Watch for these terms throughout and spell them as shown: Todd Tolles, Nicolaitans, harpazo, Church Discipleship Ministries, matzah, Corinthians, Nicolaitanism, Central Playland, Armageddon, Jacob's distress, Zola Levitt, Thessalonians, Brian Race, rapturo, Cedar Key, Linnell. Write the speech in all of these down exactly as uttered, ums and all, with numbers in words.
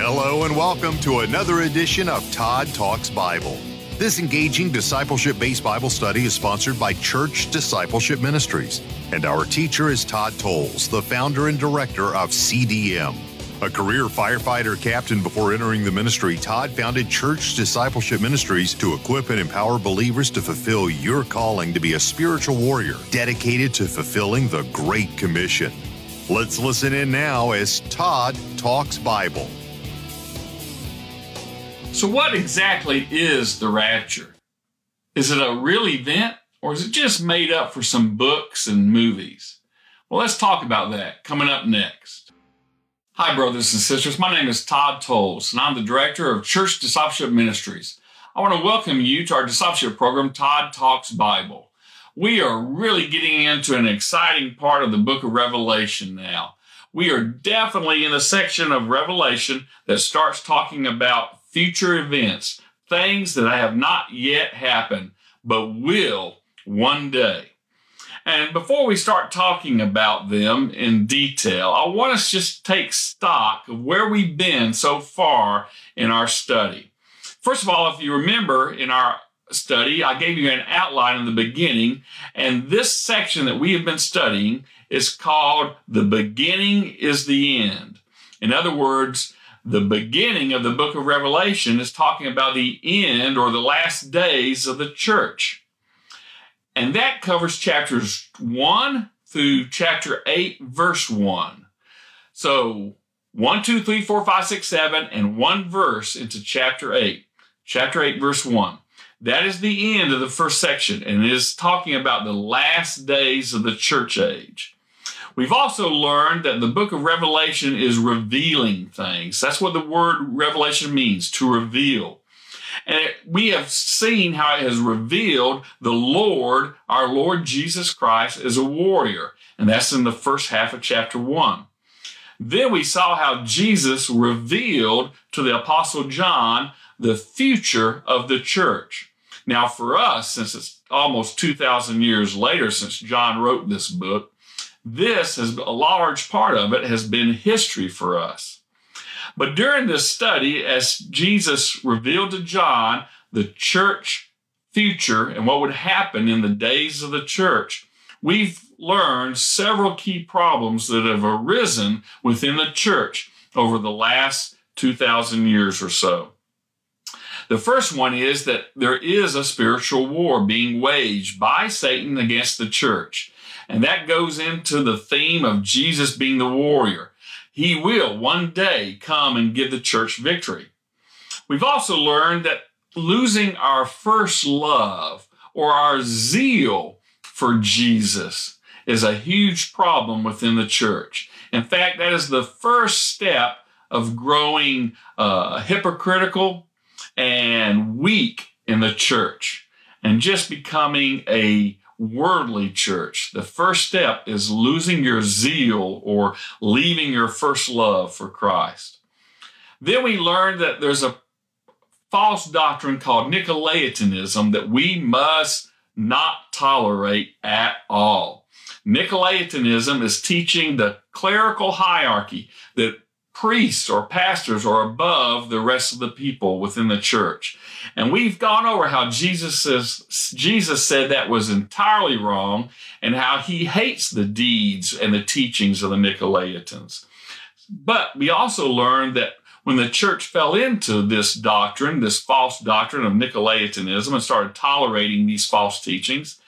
Hello and welcome to another edition of Todd Talks Bible. This engaging discipleship-based Bible study is sponsored by Church Discipleship Ministries, and our teacher is Todd Tolles, the founder and director of C D M. A career firefighter captain before entering the ministry, Todd founded Church Discipleship Ministries to equip and empower believers to fulfill your calling to be a spiritual warrior dedicated to fulfilling the Great Commission. Let's listen in now as Todd Talks Bible. So what exactly is the rapture? Is it a real event, or is it just made up for some books and movies? Well, let's talk about that coming up next. Hi, brothers and sisters. My name is Todd Tolles, and I'm the director of Church Discipleship Ministries. I want to welcome you to our discipleship program, Todd Talks Bible. We are really getting into an exciting part of the book of Revelation now. We are definitely in a section of Revelation that starts talking about future events, things that have not yet happened, but will one day. And before we start talking about them in detail, I want us just to take stock of where we've been so far in our study. First of all, if you remember in our study, I gave you an outline in the beginning, and this section that we have been studying is called The Beginning is the End. In other words, the beginning of the book of Revelation is talking about the end or the last days of the church. And that covers chapters one through chapter eight, verse one. So one, two, three, four, five, six, seven, and one verse into chapter eight. Chapter eight, verse one. That is the end of the first section, and it is talking about the last days of the church age. We've also learned that the book of Revelation is revealing things. That's what the word revelation means, to reveal. And we have seen how it has revealed the Lord, our Lord Jesus Christ, as a warrior. And that's in the first half of chapter one. Then we saw how Jesus revealed to the Apostle John the future of the church. Now for us, since it's almost two thousand years later since John wrote this book, this is a large part of it has been history for us. But during this study, as Jesus revealed to John the church future and what would happen in the days of the church, we've learned several key problems that have arisen within the church over the last two thousand years or so. The first one is that there is a spiritual war being waged by Satan against the church. And that goes into the theme of Jesus being the warrior. He will one day come and give the church victory. We've also learned that losing our first love or our zeal for Jesus is a huge problem within the church. In fact, that is the first step of growing uh, hypocritical and weak in the church and just becoming a worldly church. The first step is losing your zeal or leaving your first love for Christ. Then we learned that there's a false doctrine called Nicolaitanism that we must not tolerate at all. Nicolaitanism is teaching the clerical hierarchy that priests or pastors are above the rest of the people within the church. And we've gone over how Jesus says, Jesus said that was entirely wrong and how he hates the deeds and the teachings of the Nicolaitans. But we also learned that when the church fell into this doctrine, this false doctrine of Nicolaitanism, and started tolerating these false teachings,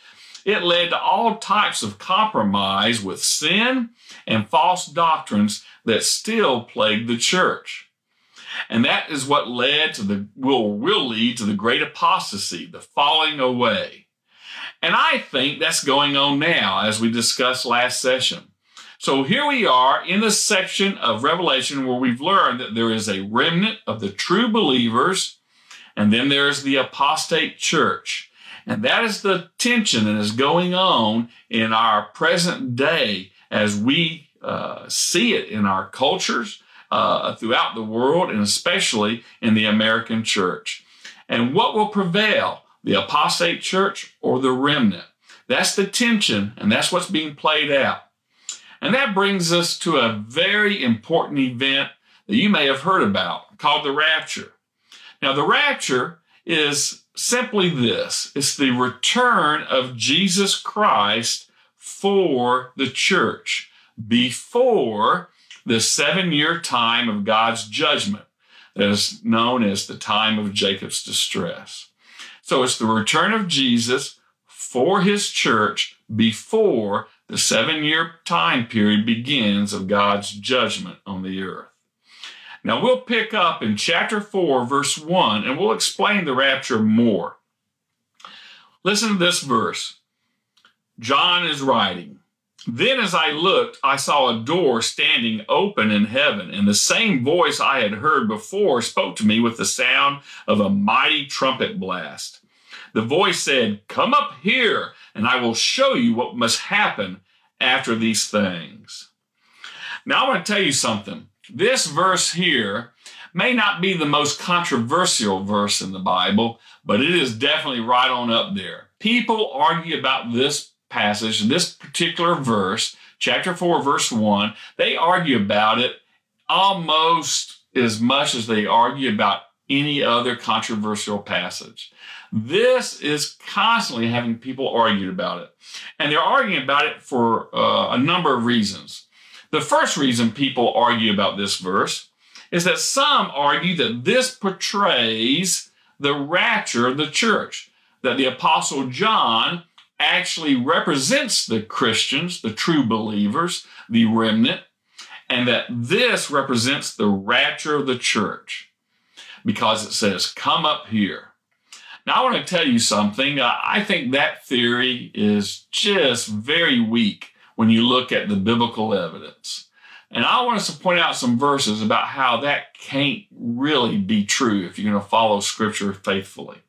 it led to all types of compromise with sin and false doctrines that still plague the church. And that is what led to the, will, will lead to the great apostasy, the falling away. And I think that's going on now, as we discussed last session. So here we are in the section of Revelation where we've learned that there is a remnant of the true believers, and then there's the apostate church. And that is the tension that is going on in our present day as we uh, see it in our cultures uh, throughout the world, and especially in the American church. And what will prevail, the apostate church or the remnant? That's the tension, and that's what's being played out. And that brings us to a very important event that you may have heard about called the rapture. Now, the rapture is simply this. It's the return of Jesus Christ for the church before the seven-year time of God's judgment that is known as the time of Jacob's distress. So it's the return of Jesus for his church before the seven-year time period begins of God's judgment on the earth. Now, we'll pick up in chapter four, verse one, and we'll explain the rapture more. Listen to this verse. John is writing, "Then as I looked, I saw a door standing open in heaven, and the same voice I had heard before spoke to me with the sound of a mighty trumpet blast. The voice said, 'Come up here, and I will show you what must happen after these things.'" Now, I want to tell you something. This verse here may not be the most controversial verse in the Bible, but it is definitely right on up there. People argue about this passage, this particular verse, chapter four, verse one. They argue about it almost as much as they argue about any other controversial passage. This is constantly having people argue about it. And they're arguing about it for uh, a number of reasons. The first reason people argue about this verse is that some argue that this portrays the rapture of the church, that the Apostle John actually represents the Christians, the true believers, the remnant, and that this represents the rapture of the church because it says, "Come up here." Now, I want to tell you something. I think that theory is just very weak when you look at the biblical evidence. And I want us to point out some verses about how that can't really be true if you're going to follow Scripture faithfully.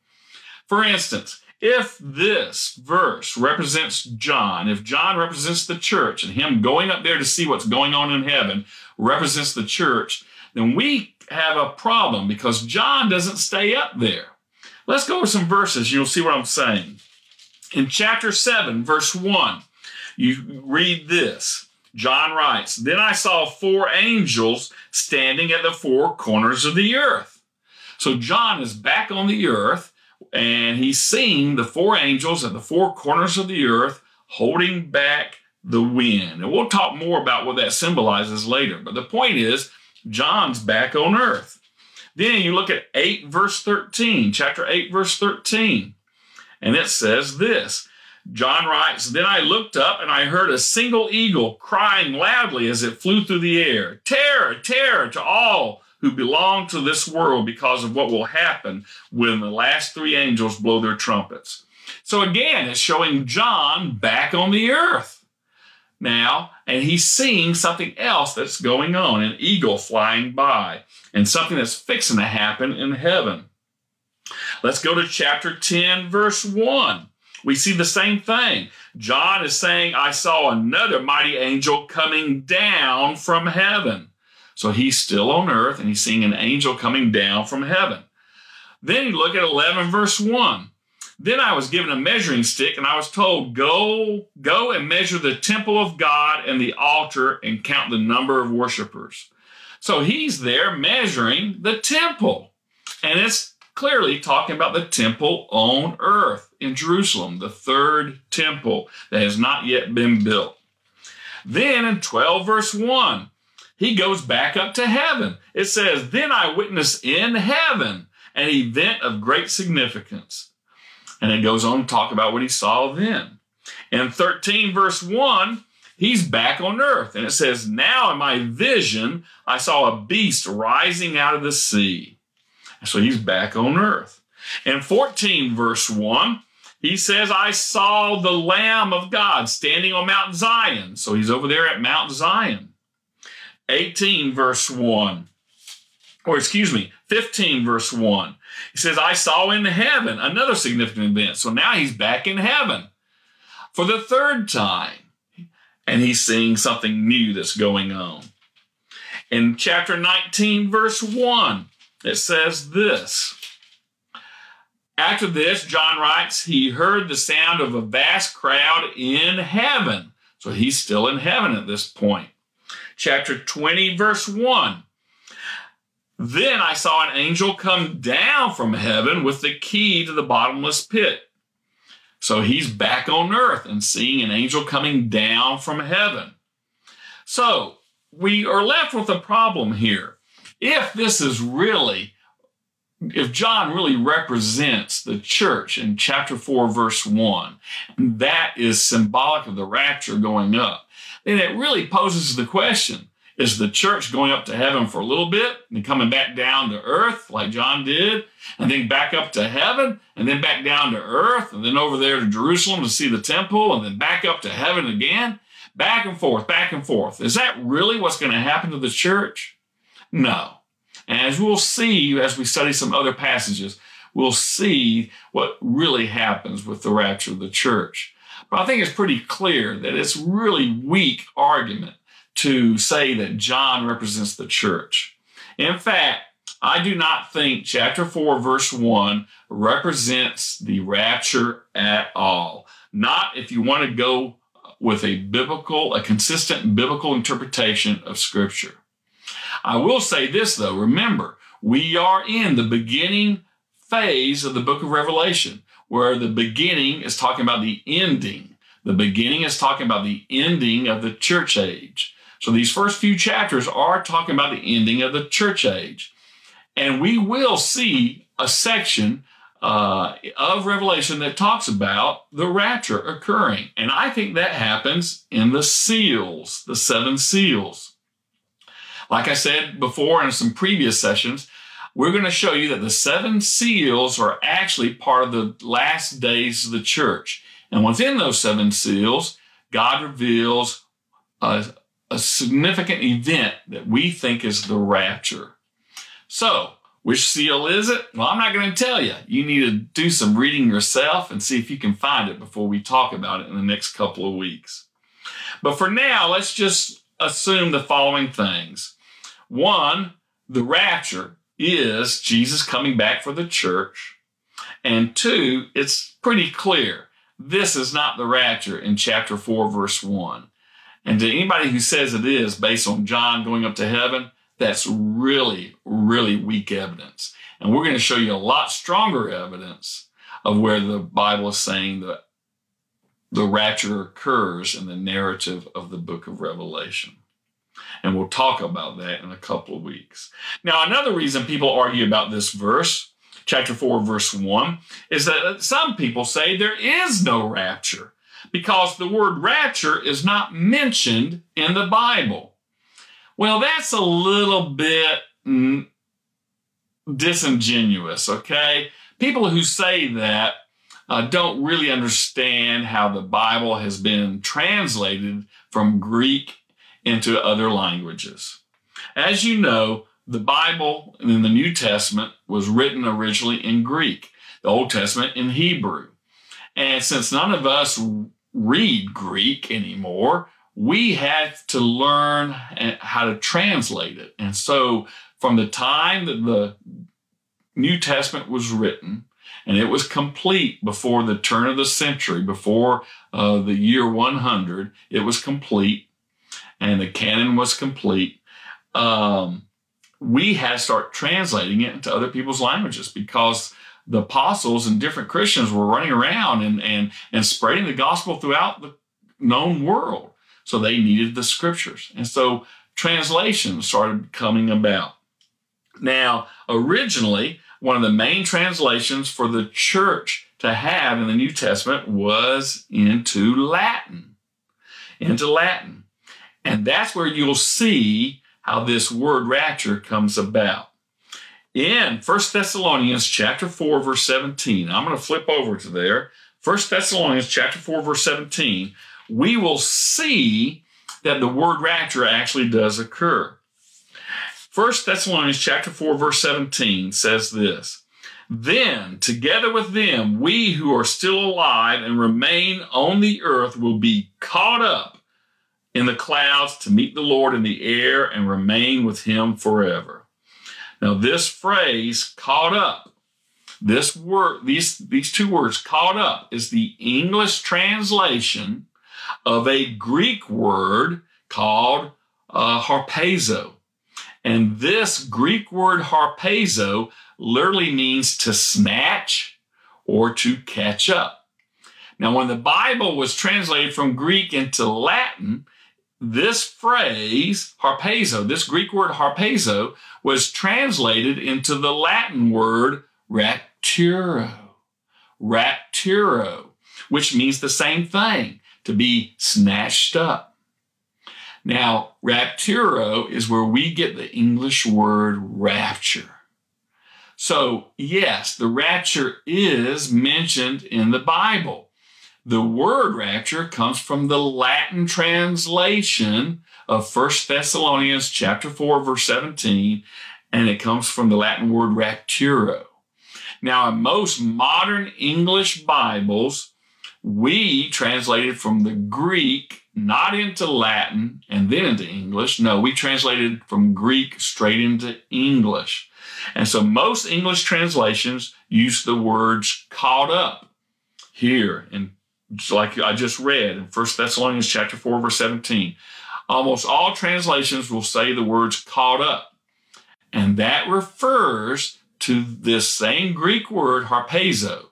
For instance, if this verse represents John, if John represents the church and him going up there to see what's going on in heaven represents the church, then we have a problem because John doesn't stay up there. Let's go over some verses. You'll see what I'm saying. In chapter seven, verse one, you read this. John writes, "Then I saw four angels standing at the four corners of the earth." So John is back on the earth, and he's seeing the four angels at the four corners of the earth holding back the wind. And we'll talk more about what that symbolizes later. But the point is, John's back on earth. Then you look at eight, verse thirteen, chapter eight, verse thirteen, and it says this. John writes, "Then I looked up and I heard a single eagle crying loudly as it flew through the air, 'Terror, terror to all who belong to this world because of what will happen when the last three angels blow their trumpets.'" So again, it's showing John back on the earth now, and he's seeing something else that's going on, an eagle flying by, and something that's fixing to happen in heaven. Let's go to chapter ten, verse one. We see the same thing. John is saying, "I saw another mighty angel coming down from heaven." So he's still on earth, and he's seeing an angel coming down from heaven. Then you look at eleven, verse one. "Then I was given a measuring stick, and I was told, go, go and measure the temple of God and the altar and count the number of worshipers." So he's there measuring the temple, and it's clearly talking about the temple on earth in Jerusalem, the third temple that has not yet been built. Then in twelve, verse one, he goes back up to heaven. It says, "Then I witnessed in heaven an event of great significance." And it goes on to talk about what he saw then. In thirteen, verse one, he's back on earth. And it says, "Now in my vision, I saw a beast rising out of the sea." So he's back on earth. In fourteen, verse one, he says, "I saw the Lamb of God standing on Mount Zion." So he's over there at Mount Zion. eighteen, verse one, or excuse me, fifteen, verse one. He says, "I saw in heaven another significant event." So now he's back in heaven for the third time. And he's seeing something new that's going on. In chapter nineteen, verse one, it says this. After this, John writes, "He heard the sound of a vast crowd in heaven." So he's still in heaven at this point. Chapter twenty, verse one. Then I saw an angel come down from heaven with the key to the bottomless pit. So he's back on earth and seeing an angel coming down from heaven. So we are left with a problem here. If this is really, if John really represents the church in chapter four, verse one, and that is symbolic of the rapture going up, then it really poses the question, is the church going up to heaven for a little bit and coming back down to earth like John did, and then back up to heaven and then back down to earth and then over there to Jerusalem to see the temple and then back up to heaven again, back and forth, back and forth? Is that really what's going to happen to the church? No. And as we'll see, as we study some other passages, we'll see what really happens with the rapture of the church. But I think it's pretty clear that it's really weak argument to say that John represents the church. In fact, I do not think chapter four, verse one represents the rapture at all. Not if you want to go with a biblical, a consistent biblical interpretation of Scripture. I will say this, though. Remember, we are in the beginning phase of the book of Revelation, where the beginning is talking about the ending. The beginning is talking about the ending of the church age. So these first few chapters are talking about the ending of the church age. And we will see a section uh, of Revelation that talks about the rapture occurring. And I think that happens in the seals, the seven seals. Like I said before in some previous sessions, we're going to show you that the seven seals are actually part of the last days of the church. And within those seven seals, God reveals a, a significant event that we think is the rapture. So, which seal is it? Well, I'm not going to tell you. You need to do some reading yourself and see if you can find it before we talk about it in the next couple of weeks. But for now, let's just assume the following things. One, the rapture is Jesus coming back for the church. And two, it's pretty clear. This is not the rapture in chapter four, verse one. And to anybody who says it is based on John going up to heaven, that's really, really weak evidence. And we're going to show you a lot stronger evidence of where the Bible is saying that the rapture occurs in the narrative of the book of Revelation. And we'll talk about that in a couple of weeks. Now, another reason people argue about this verse, chapter four, verse one, is that some people say there is no rapture because the word rapture is not mentioned in the Bible. Well, that's a little bit mm, disingenuous, okay? People who say that uh, don't really understand how the Bible has been translated from Greek into other languages. As you know, the Bible in the New Testament was written originally in Greek, the Old Testament in Hebrew. And since none of us read Greek anymore, we had to learn how to translate it. And so from the time that the New Testament was written, and it was complete before the turn of the century, before uh, the year one hundred, it was complete, and the canon was complete. Um... We had to start translating it into other people's languages because the apostles and different Christians were running around and, and, and spreading the gospel throughout the known world. So they needed the scriptures. And so translations started coming about. Now, originally, one of the main translations for the church to have in the New Testament was into Latin. Into Latin. And that's where you'll see how this word rapture comes about. In First Thessalonians chapter four, verse seventeen, I'm going to flip over to there. First Thessalonians chapter four, verse seventeen, we will see that the word rapture actually does occur. First Thessalonians chapter four, verse seventeen says this, "Then, together with them, we who are still alive and remain on the earth will be caught up in the clouds to meet the Lord in the air and remain with him forever." Now this phrase, caught up, this word, these, these two words, caught up, is the English translation of a Greek word called uh, harpazo. And this Greek word harpazo literally means to snatch or to catch up. Now, when the Bible was translated from Greek into Latin, this phrase, harpazo, this Greek word harpazo, was translated into the Latin word rapturo, rapturo, which means the same thing, to be snatched up. Now, rapturo is where we get the English word rapture. So, yes, the rapture is mentioned in the Bible. The word rapture comes from the Latin translation of First Thessalonians chapter four, verse seventeen, and it comes from the Latin word rapturo. Now, in most modern English Bibles, we translate it from the Greek, not into Latin, and then into English. No, we translated from Greek straight into English. And so most English translations use the words caught up here in like I just read in First Thessalonians chapter four, verse seventeen, almost all translations will say the words caught up. And that refers to this same Greek word, harpazo.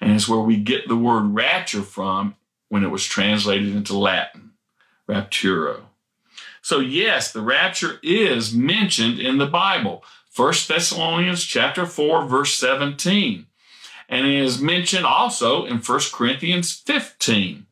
And it's where we get the word rapture from when it was translated into Latin, rapturo. So yes, the rapture is mentioned in the Bible, First Thessalonians chapter four, verse seventeen. And it is mentioned also in First Corinthians fifteen.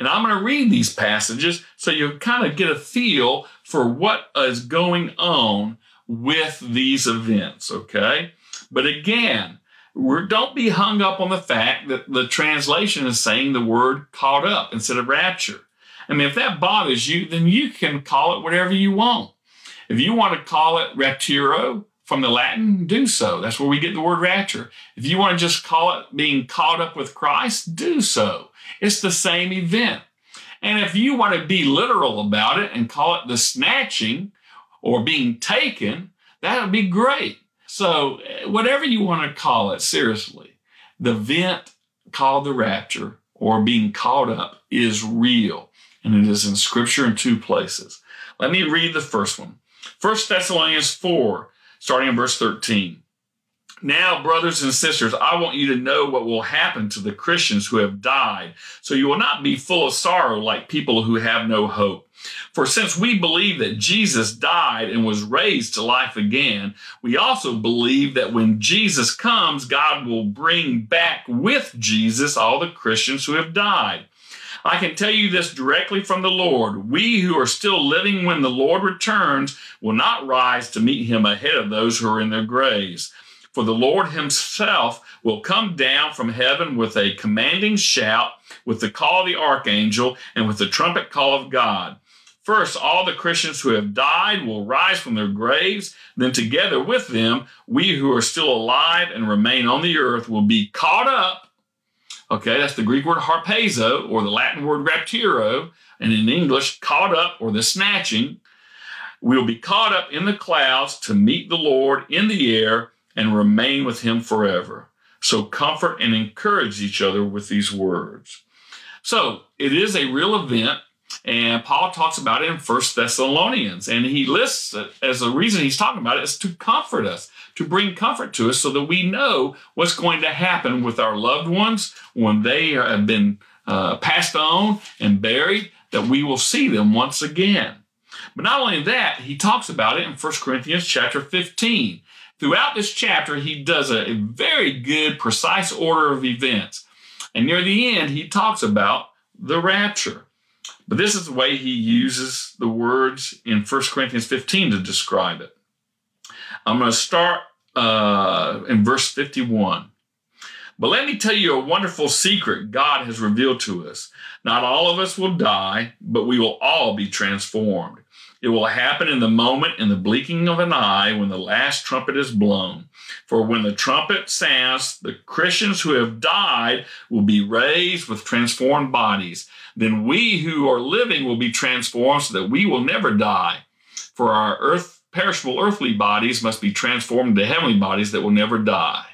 And I'm going to read these passages so you'll kind of get a feel for what is going on with these events, okay? But again, we're, don't be hung up on the fact that the translation is saying the word caught up instead of rapture. I mean, if that bothers you, then you can call it whatever you want. If you want to call it rapturo, from the Latin, do so. That's where we get the word rapture. If you want to just call it being caught up with Christ, do so. It's the same event. And if you want to be literal about it and call it the snatching or being taken, that would be great. So whatever you want to call it, seriously, the event called the rapture or being caught up is real. And it is in Scripture in two places. Let me read the first one. First Thessalonians four. Starting in verse thirteen, now, brothers and sisters, I want you to know what will happen to the Christians who have died, so you will not be full of sorrow like people who have no hope. For since we believe that Jesus died and was raised to life again, we also believe that when Jesus comes, God will bring back with Jesus all the Christians who have died. I can tell you this directly from the Lord. We who are still living when the Lord returns will not rise to meet him ahead of those who are in their graves. For the Lord himself will come down from heaven with a commanding shout, with the call of the archangel, and with the trumpet call of God. First, all the Christians who have died will rise from their graves. Then together with them, we who are still alive and remain on the earth will be caught up. Okay, that's the Greek word harpazo, or the Latin word rapturo, and in English, caught up, or the snatching. We'll be caught up in the clouds to meet the Lord in the air and remain with him forever. So comfort and encourage each other with these words. So it is a real event, and Paul talks about it in First Thessalonians, and he lists it as a reason he's talking about it is to comfort us, to bring comfort to us so that we know what's going to happen with our loved ones when they have been uh, passed on and buried, that we will see them once again. But not only that, he talks about it in First Corinthians chapter fifteen. Throughout this chapter, he does a, a very good, precise order of events. And near the end, he talks about the rapture. But this is the way he uses the words in First Corinthians fifteen to describe it. I'm going to start uh, in verse fifty-one. But let me tell you a wonderful secret God has revealed to us. Not all of us will die, but we will all be transformed. It will happen in the moment, in the blinking of an eye, when the last trumpet is blown. For when the trumpet sounds, the Christians who have died will be raised with transformed bodies. Then we who are living will be transformed so that we will never die. For our earth perishable earthly bodies must be transformed into heavenly bodies that will never die.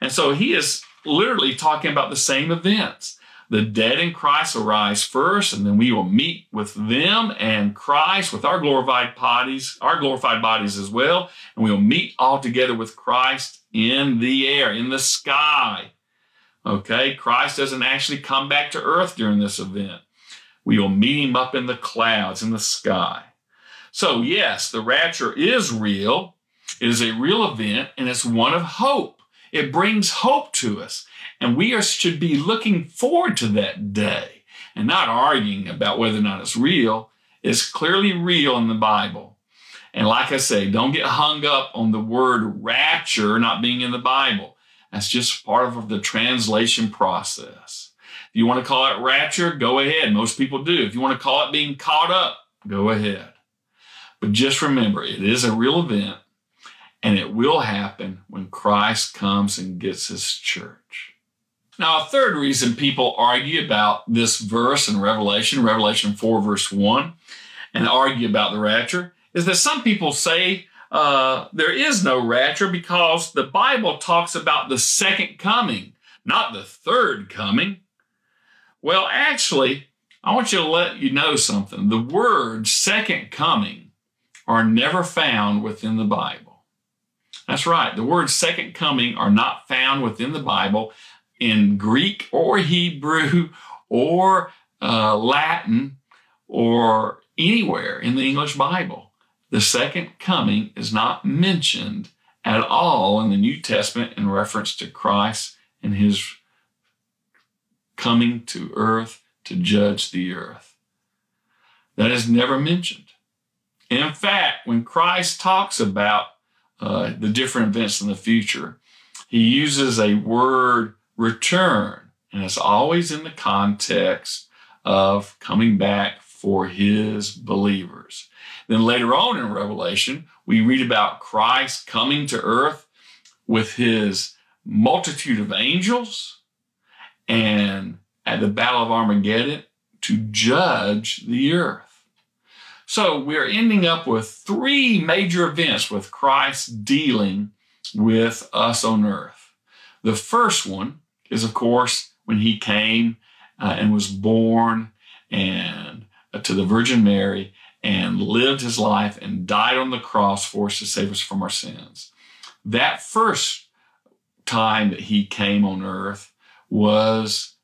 And so he is literally talking about the same events. The dead in Christ will rise first, and then we will meet with them and Christ with our glorified bodies, our glorified bodies as well. And we will meet all together with Christ in the air, in the sky. Okay, Christ doesn't actually come back to earth during this event. We will meet him up in the clouds, in the sky. So yes, the rapture is real. It is a real event, and it's one of hope. It brings hope to us. And we are, should be looking forward to that day and not arguing about whether or not it's real. It's clearly real in the Bible. And like I say, don't get hung up on the word rapture not being in the Bible. That's just part of the translation process. If you want to call it rapture, go ahead. Most people do. If you want to call it being caught up, go ahead. But just remember, it is a real event, and it will happen when Christ comes and gets his church. Now, a third reason people argue about this verse in Revelation, Revelation four, verse one, and argue about the rapture, is that some people say uh, there is no rapture because the Bible talks about the second coming, not the third coming. Well, actually, I want you to let you know something. The words second coming are never found within the Bible. That's right. The words second coming are not found within the Bible in Greek or Hebrew or uh, Latin or anywhere in the English Bible. The second coming is not mentioned at all in the New Testament in reference to Christ and his coming to earth to judge the earth. That is never mentioned. In fact, when Christ talks about uh, the different events in the future, he uses a word return, and it's always in the context of coming back for his believers. Then later on in Revelation, we read about Christ coming to earth with his multitude of angels and at the Battle of Armageddon to judge the earth. So we're ending up with three major events with Christ dealing with us on earth. The first one is, of course, when he came uh, and was born and uh, to the Virgin Mary and lived his life and died on the cross for us to save us from our sins. That first time that he came on earth was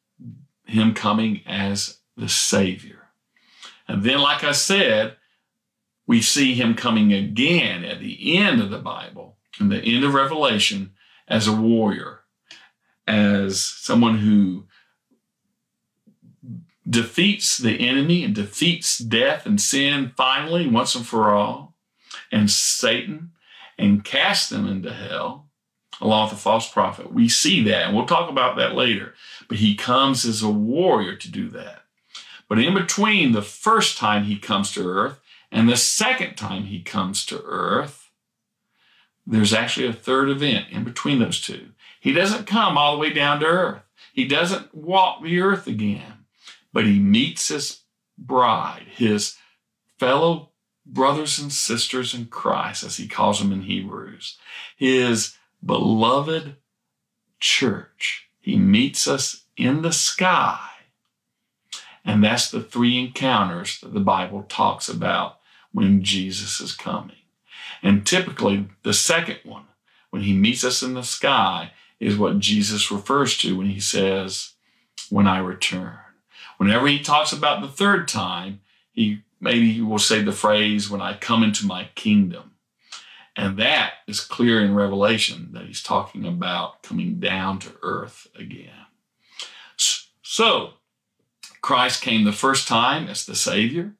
him coming as the Savior. And then, like I said, we see him coming again at the end of the Bible, in the end of Revelation, as a warrior, as someone who defeats the enemy and defeats death and sin finally, once and for all, and Satan, and casts them into hell, along with the false prophet. We see that, and we'll talk about that later. But he comes as a warrior to do that. But in between the first time he comes to earth and the second time he comes to earth, there's actually a third event in between those two. He doesn't come all the way down to earth. He doesn't walk the earth again, but he meets his bride, his fellow brothers and sisters in Christ, as he calls them in Hebrews, his beloved church. He meets us in the sky. And that's the three encounters that the Bible talks about when Jesus is coming. And typically, the second one, when he meets us in the sky, is what Jesus refers to when he says, when I return. Whenever he talks about the third time, he maybe he will say the phrase, when I come into my kingdom. And that is clear in Revelation that he's talking about coming down to earth again. So, Christ came the first time as the Savior.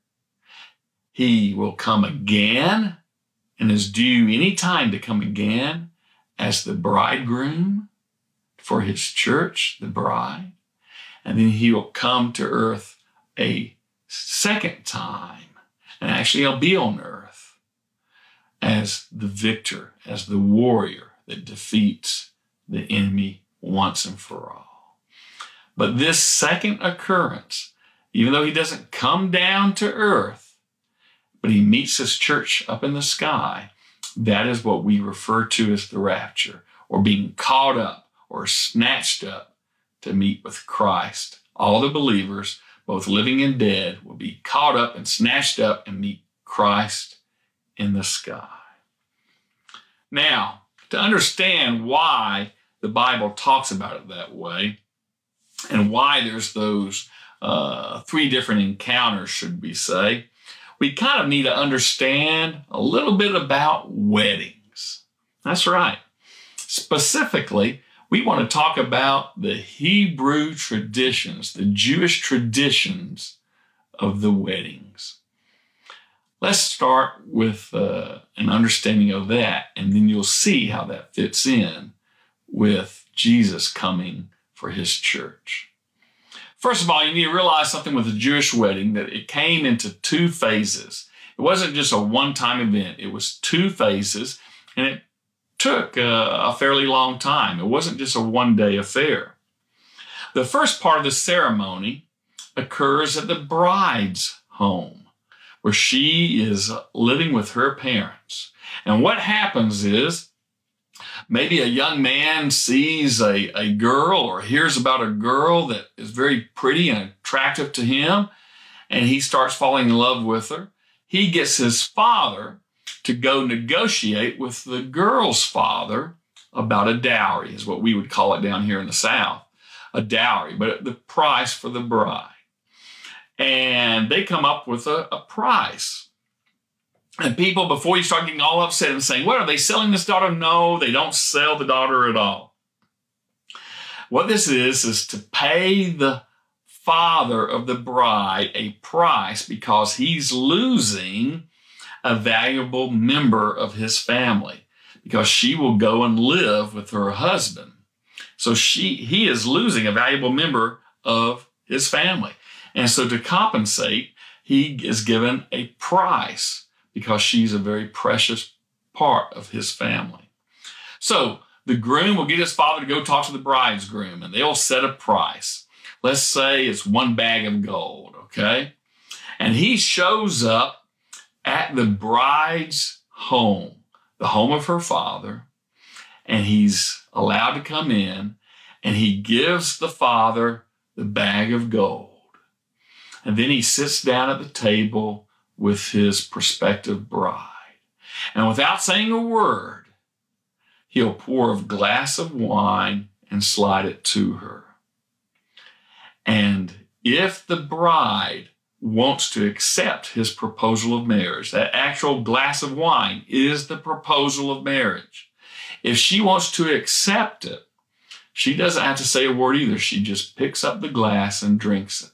He will come again and is due any time to come again as the bridegroom for his church, the bride. And then he will come to earth a second time. And actually he'll be on earth as the victor, as the warrior that defeats the enemy once and for all. But this second occurrence, even though he doesn't come down to earth, but he meets his church up in the sky, that is what we refer to as the rapture, or being caught up or snatched up to meet with Christ all the believers, both living and dead, will be caught up and snatched up and meet Christ in the sky. Now, to understand why the Bible talks about it that way and why there's those uh, three different encounters, should we say, we kind of need to understand a little bit about weddings. That's right. Specifically, we want to talk about the Hebrew traditions, the Jewish traditions of the weddings. Let's start with uh, an understanding of that, and then you'll see how that fits in with Jesus coming for his church. First of all, you need to realize something with the Jewish wedding, that it came into two phases. It wasn't just a one-time event. It was two phases, and it took uh, a fairly long time. It wasn't just a one-day affair. The first part of the ceremony occurs at the bride's home, where she is living with her parents. And what happens is, maybe a young man sees a, a girl or hears about a girl that is very pretty and attractive to him, and he starts falling in love with her. He gets his father to go negotiate with the girl's father about a dowry, is what we would call it down here in the South, a dowry, but the price for the bride. And they come up with a, a price. And people, before you start getting all upset and saying, what, are they selling this daughter? No, they don't sell the daughter at all. What this is, is to pay the father of the bride a price because he's losing a valuable member of his family, because she will go and live with her husband. So she, he is losing a valuable member of his family. And so to compensate, he is given a price because she's a very precious part of his family. So the groom will get his father to go talk to the bride's groom, and they'll set a price. Let's say it's one bag of gold, okay? And he shows up at the bride's home, the home of her father, and he's allowed to come in, and he gives the father the bag of gold. And then he sits down at the table with his prospective bride. And without saying a word, he'll pour a glass of wine and slide it to her. And if the bride wants to accept his proposal of marriage, that actual glass of wine is the proposal of marriage. If she wants to accept it, she doesn't have to say a word either. She just picks up the glass and drinks it.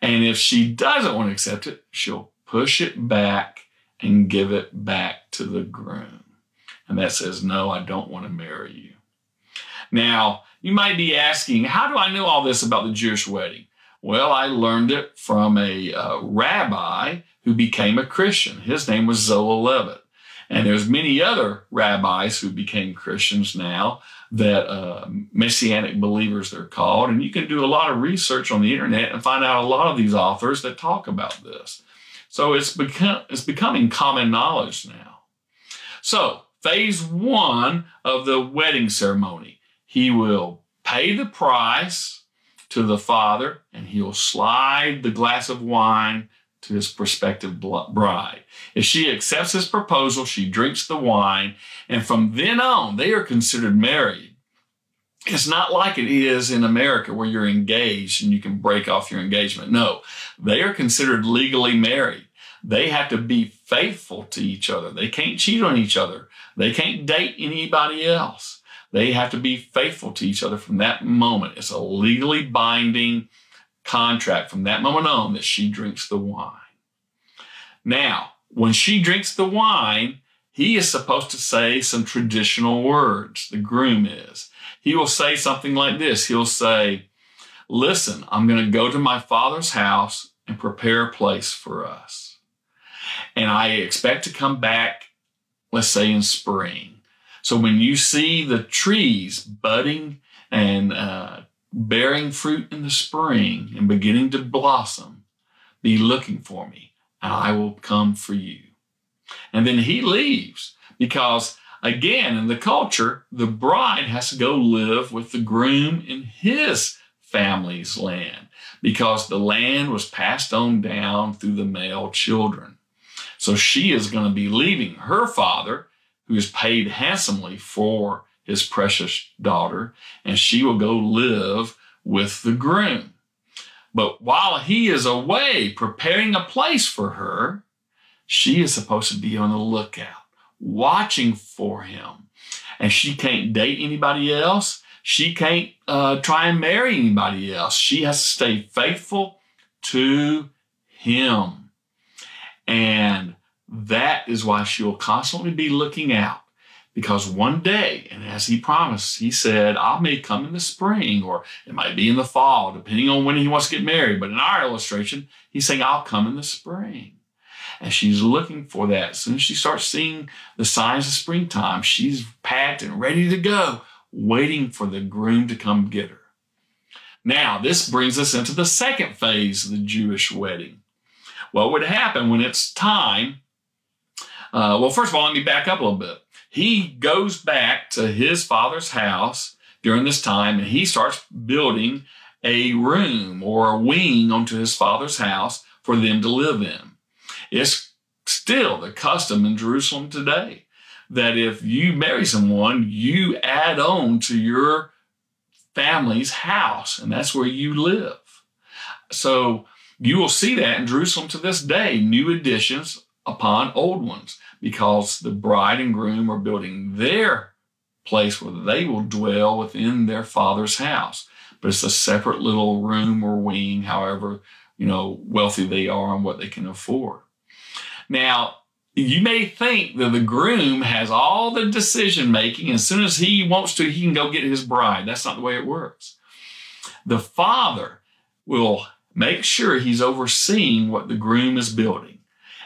And if she doesn't want to accept it, she'll push it back and give it back to the groom. And that says, no, I don't want to marry you. Now, you might be asking, how do I know all this about the Jewish wedding? Well, I learned it from a uh, rabbi who became a Christian. His name was Zola Levitt. And there's many other rabbis who became Christians now, that uh, Messianic believers they're called. And you can do a lot of research on the internet and find out a lot of these authors that talk about this. So it's, become, it's becoming common knowledge now. So phase one of the wedding ceremony, he will pay the price to the father, and he'll slide the glass of wine to his prospective bride. If she accepts his proposal, she drinks the wine, and from then on, they are considered married. It's not like it is in America where you're engaged and you can break off your engagement. No, they are considered legally married. They have to be faithful to each other. They can't cheat on each other. They can't date anybody else. They have to be faithful to each other from that moment. It's a legally binding contract from that moment on that she drinks the wine. Now, when she drinks the wine, he is supposed to say some traditional words, the groom is. He will say something like this. He'll say, listen, I'm going to go to my father's house and prepare a place for us. And I expect to come back, let's say in spring. So when you see the trees budding and uh, bearing fruit in the spring and beginning to blossom, be looking for me, and I will come for you. And then he leaves because, again, in the culture, the bride has to go live with the groom in his family's land, because the land was passed on down through the male children. So she is going to be leaving her father, who is paid handsomely for his precious daughter, and she will go live with the groom. But while he is away preparing a place for her, she is supposed to be on the lookout, watching for him. And she can't date anybody else. She can't uh, try and marry anybody else. She has to stay faithful to him. And that is why she will constantly be looking out. Because one day, and as he promised, he said, I may come in the spring, or it might be in the fall, depending on when he wants to get married. But in our illustration, he's saying, I'll come in the spring. And she's looking for that. As soon as she starts seeing the signs of springtime, she's packed and ready to go, waiting for the groom to come get her. Now, this brings us into the second phase of the Jewish wedding. What would happen when it's time? Uh, well, first of all, let me back up a little bit. He goes back to his father's house during this time, and he starts building a room or a wing onto his father's house for them to live in. It's still the custom in Jerusalem today that if you marry someone, you add on to your family's house, and that's where you live. So you will see that in Jerusalem to this day, new additions upon old ones, because the bride and groom are building their place where they will dwell within their father's house. But it's a separate little room or wing, however, you know, wealthy they are and what they can afford. Now, you may think that the groom has all the decision making. As soon as he wants to, he can go get his bride. That's not the way it works. The father will make sure he's overseeing what the groom is building.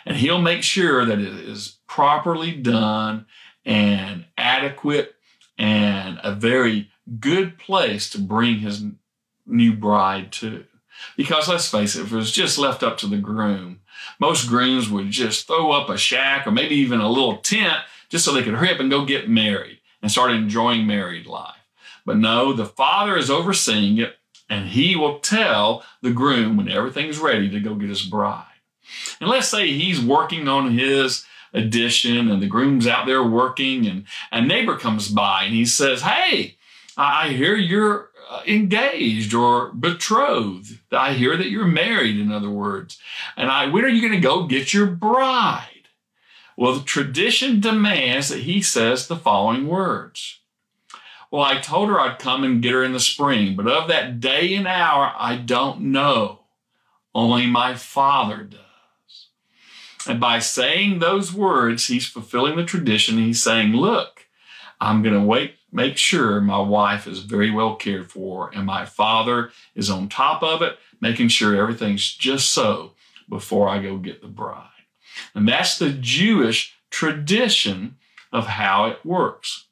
And he'll make sure that it is properly done and adequate and a very good place to bring his new bride to. Because let's face it, if it was just left up to the groom, most grooms would just throw up a shack or maybe even a little tent just so they could hurry up and go get married and start enjoying married life. But no, the father is overseeing it, and he will tell the groom when everything's ready to go get his bride. And let's say he's working on his addition and the groom's out there working, and a neighbor comes by and he says, hey, I hear you're engaged or betrothed. I hear that you're married, in other words. And I, when are you going to go get your bride? Well, the tradition demands that he says the following words. Well, I told her I'd come and get her in the spring, but of that day and hour, I don't know. Only my father does. And by saying those words, he's fulfilling the tradition. He's saying, look, I'm going to wait, make sure my wife is very well cared for, and my father is on top of it, making sure everything's just so before I go get the bride. And that's the Jewish tradition of how it works.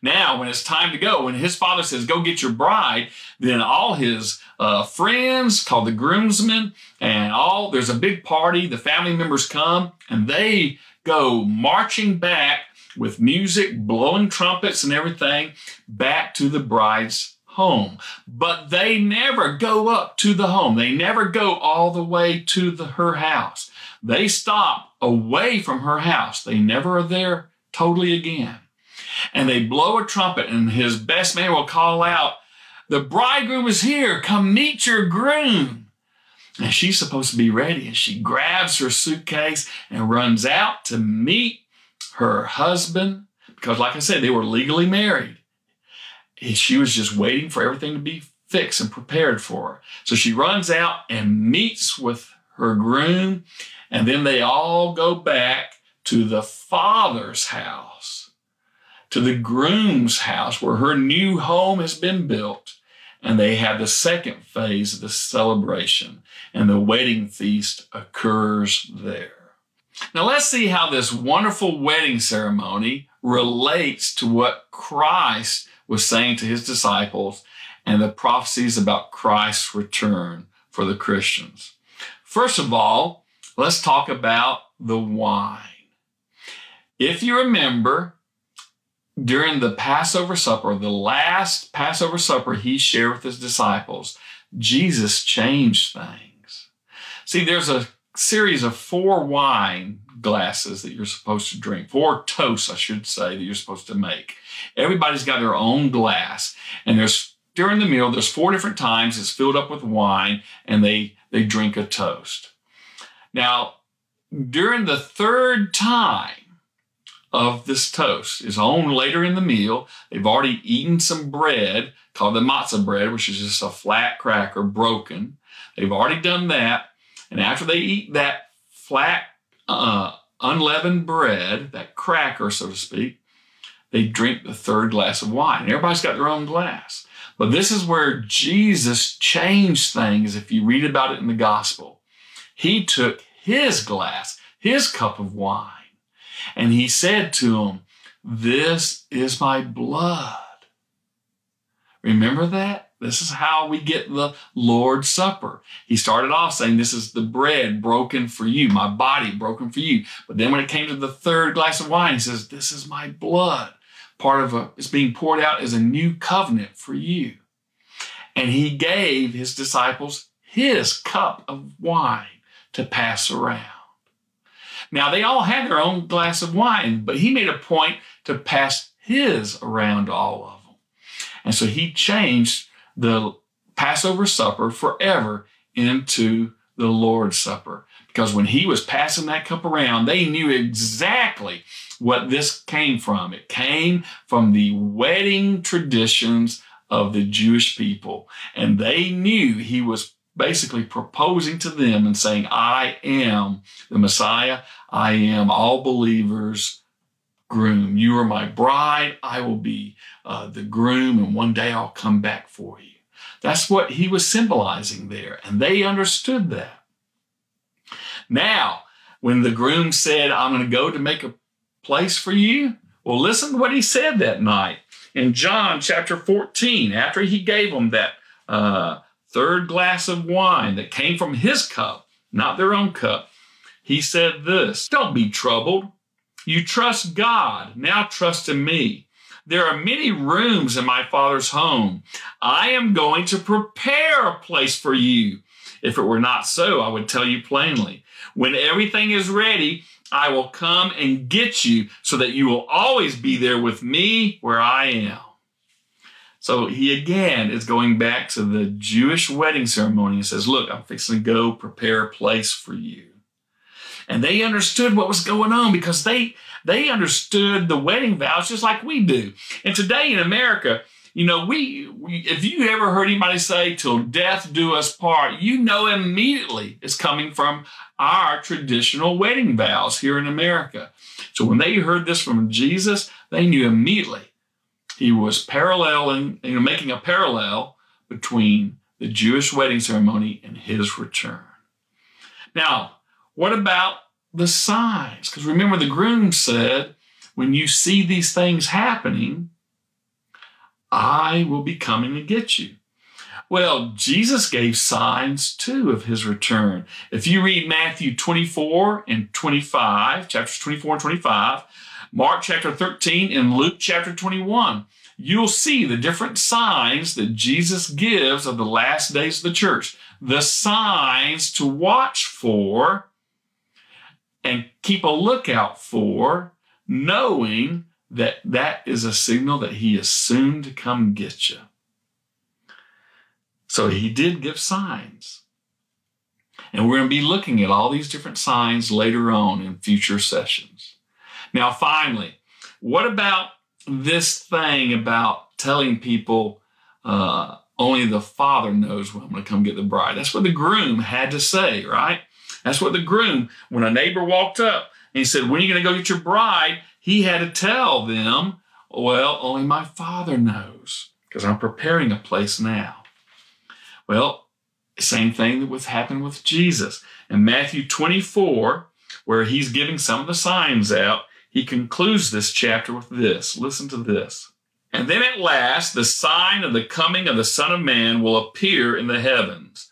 Now, when it's time to go, when his father says, go get your bride, then all his uh, friends, called the groomsmen, and all, there's a big party. The family members come, and they go marching back with music, blowing trumpets and everything, back to the bride's home. But they never go up to the home. They never go all the way to the, her house. They stop away from her house. They never are there totally again. And they blow a trumpet, and his best man will call out, the bridegroom is here. Come meet your groom. And she's supposed to be ready. And she grabs her suitcase and runs out to meet her husband. Because like I said, they were legally married. And she was just waiting for everything to be fixed and prepared for her. So she runs out and meets with her groom. And then they all go back to the father's house, to the groom's house, where her new home has been built, and they have the second phase of the celebration, and the wedding feast occurs there. Now let's see how this wonderful wedding ceremony relates to what Christ was saying to his disciples and the prophecies about Christ's return for the Christians. First of all, let's talk about the wine. If you remember, during the Passover supper, the last Passover supper he shared with his disciples, Jesus changed things. See, there's a series of four wine glasses that you're supposed to drink, four toasts, I should say, that you're supposed to make. Everybody's got their own glass. And there's during the meal, there's four different times it's filled up with wine, and they, they drink a toast. Now, during the third time of this toast, is on later in the meal, they've already eaten some bread called the matzah bread, which is just a flat cracker broken. They've already done that. And after they eat that flat, uh, unleavened bread, that cracker, so to speak, they drink the third glass of wine. Everybody's got their own glass. But this is where Jesus changed things. If you read about it in the gospel, he took his glass, his cup of wine, and he said to them, "This is my blood." Remember that? This is how we get the Lord's Supper. He started off saying, "This is the bread broken for you, my body broken for you." But then when it came to the third glass of wine, he says, "This is my blood. Part of a, it's being poured out as a new covenant for you." And he gave his disciples his cup of wine to pass around. Now, they all had their own glass of wine, but he made a point to pass his around to all of them. And so he changed the Passover supper forever into the Lord's Supper. Because when he was passing that cup around, they knew exactly what this came from. It came from the wedding traditions of the Jewish people. And they knew he was basically proposing to them and saying, "I am the Messiah. I am all believers' groom. You are my bride. I will be uh, the groom, and one day I'll come back for you." That's what he was symbolizing there, and they understood that. Now, when the groom said, "I'm going to go to make a place for you," well, listen to what he said that night. In John chapter fourteen, after he gave them that uh, third glass of wine that came from his cup, not their own cup, he said this, "Don't be troubled. You trust God, now trust in me. There are many rooms in my Father's home. I am going to prepare a place for you. If it were not so, I would tell you plainly. When everything is ready, I will come and get you so that you will always be there with me where I am." So he again is going back to the Jewish wedding ceremony and says, "Look, I'm fixing to go prepare a place for you." And they understood what was going on because they they understood the wedding vows just like we do. And today in America, you know, we, we if you ever heard anybody say, "Till death do us part," you know immediately it's coming from our traditional wedding vows here in America. So when they heard this from Jesus, they knew immediately he was paralleling, you know, making a parallel between the Jewish wedding ceremony and his return. Now, what about the signs? Because remember, the groom said, "When you see these things happening, I will be coming to get you." Well, Jesus gave signs too of his return. If you read Matthew twenty-four and twenty-five, chapters twenty-four and twenty-five, Mark chapter thirteen, and Luke chapter twenty-one, you'll see the different signs that Jesus gives of the last days of the church. The signs to watch for and keep a lookout for, knowing that that is a signal that he is soon to come get you. So he did give signs. And we're going to be looking at all these different signs later on in future sessions. Now, finally, what about this thing about telling people uh, only the Father knows when I'm going to come get the bride? That's what the groom had to say, right? That's what the groom, when a neighbor walked up and he said, "When are you going to go get your bride?" he had to tell them, "Well, only my Father knows because I'm preparing a place now." Well, same thing that was happened with Jesus. In Matthew twenty-four, where he's giving some of the signs out, he concludes this chapter with this. Listen to this. "And then at last, the sign of the coming of the Son of Man will appear in the heavens.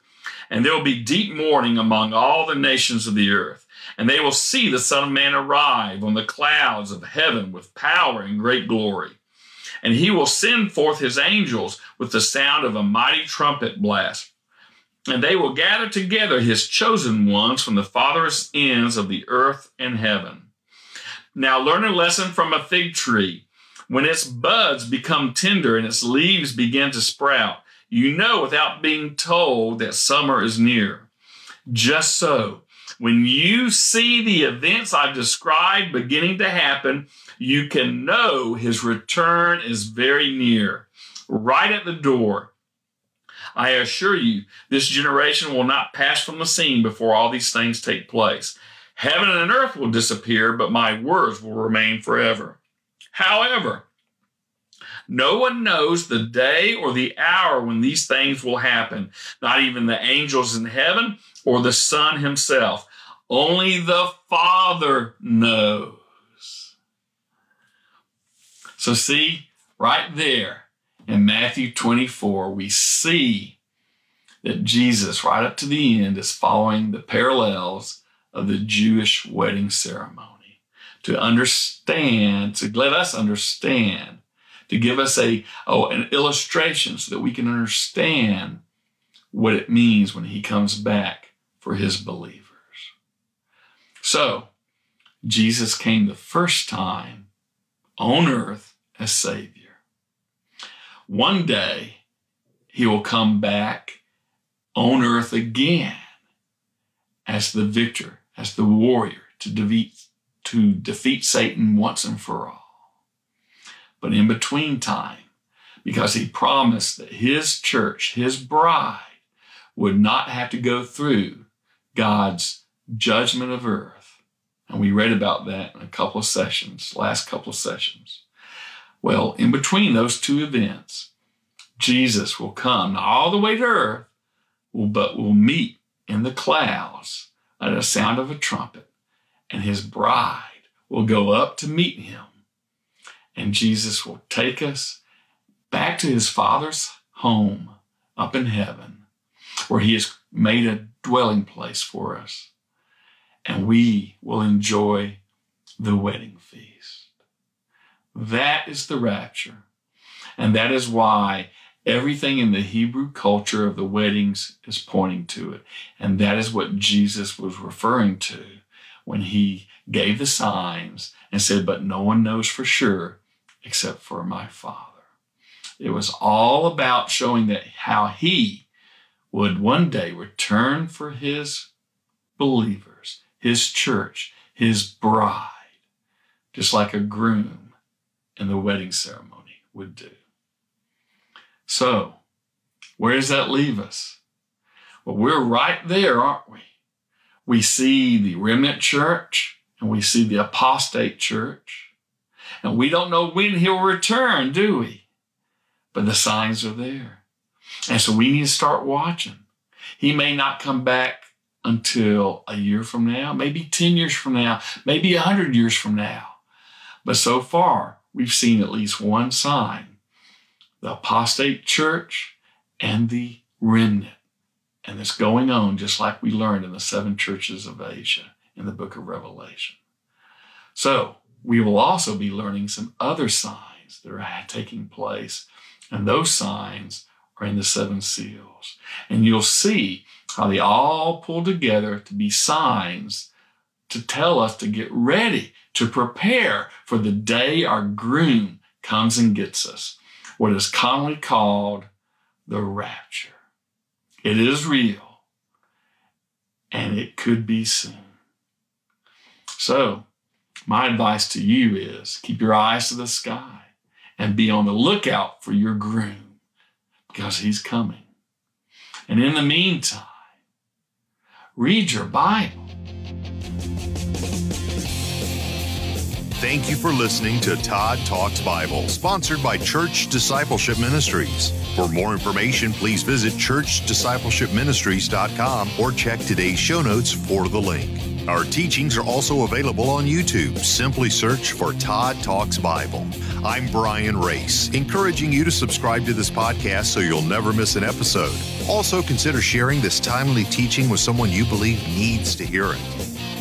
And there will be deep mourning among all the nations of the earth. and they will see the Son of Man arrive on the clouds of heaven with power and great glory. And he will send forth his angels with the sound of a mighty trumpet blast. And they will gather together his chosen ones from the farthest ends of the earth and heaven. Now learn a lesson from a fig tree. When its buds become tender and its leaves begin to sprout, you know without being told that summer is near. Just so, when you see the events I've described beginning to happen, you can know his return is very near, right at the door. I assure you, this generation will not pass from the scene before all these things take place. Heaven and earth will disappear, but my words will remain forever. However, no one knows the day or the hour when these things will happen, not even the angels in heaven or the Son himself. Only the Father knows. So see, right there in Matthew twenty-four, we see that Jesus, right up to the end, is following the parallels of the Jewish wedding ceremony to understand, to let us understand, to give us a oh, an illustration so that we can understand what it means when he comes back for his believers. So, Jesus came the first time on earth as Savior. One day, he will come back on earth again as the victor, as the warrior to defeat, to defeat Satan once and for all. But in between time, because he promised that his church, his bride, would not have to go through God's judgment of earth. And we read about that in a couple of sessions, last couple of sessions. Well, in between those two events, Jesus will come all the way to earth, but will meet in the clouds at the sound of a trumpet, and his bride will go up to meet him. And Jesus will take us back to his Father's home up in heaven, where he has made a dwelling place for us. And we will enjoy the wedding feast. That is the rapture. And that is why everything in the Hebrew culture of the weddings is pointing to it. And that is what Jesus was referring to when he gave the signs and said, but no one knows for sure except for my Father. It was all about showing that how he would one day return for his believers, his church, his bride, just like a groom and the wedding ceremony would do. So, where does that leave us? Well, we're right there, aren't we? We see the remnant church, and we see the apostate church, and we don't know when he'll return, do we? But the signs are there. And so we need to start watching. He may not come back until a year from now, maybe ten years from now, maybe one hundred years from now. But so far, we've seen at least one sign, the apostate church and the remnant. And it's going on just like we learned in the seven churches of Asia in the book of Revelation. So we will also be learning some other signs that are taking place. And those signs are in the seven seals. And you'll see how they all pull together to be signs to tell us to get ready, to prepare for the day our groom comes and gets us, what is commonly called the rapture. It is real, and it could be soon. So, my advice to you is keep your eyes to the sky and be on the lookout for your groom, because he's coming. And in the meantime, read your Bible. Thank you for listening to Todd Talks Bible, sponsored by Church Discipleship Ministries. For more information, please visit church discipleship ministries dot com or check today's show notes for the link. Our teachings are also available on YouTube. Simply search for Todd Talks Bible. I'm Brian Race, encouraging you to subscribe to this podcast so you'll never miss an episode. Also, consider sharing this timely teaching with someone you believe needs to hear it.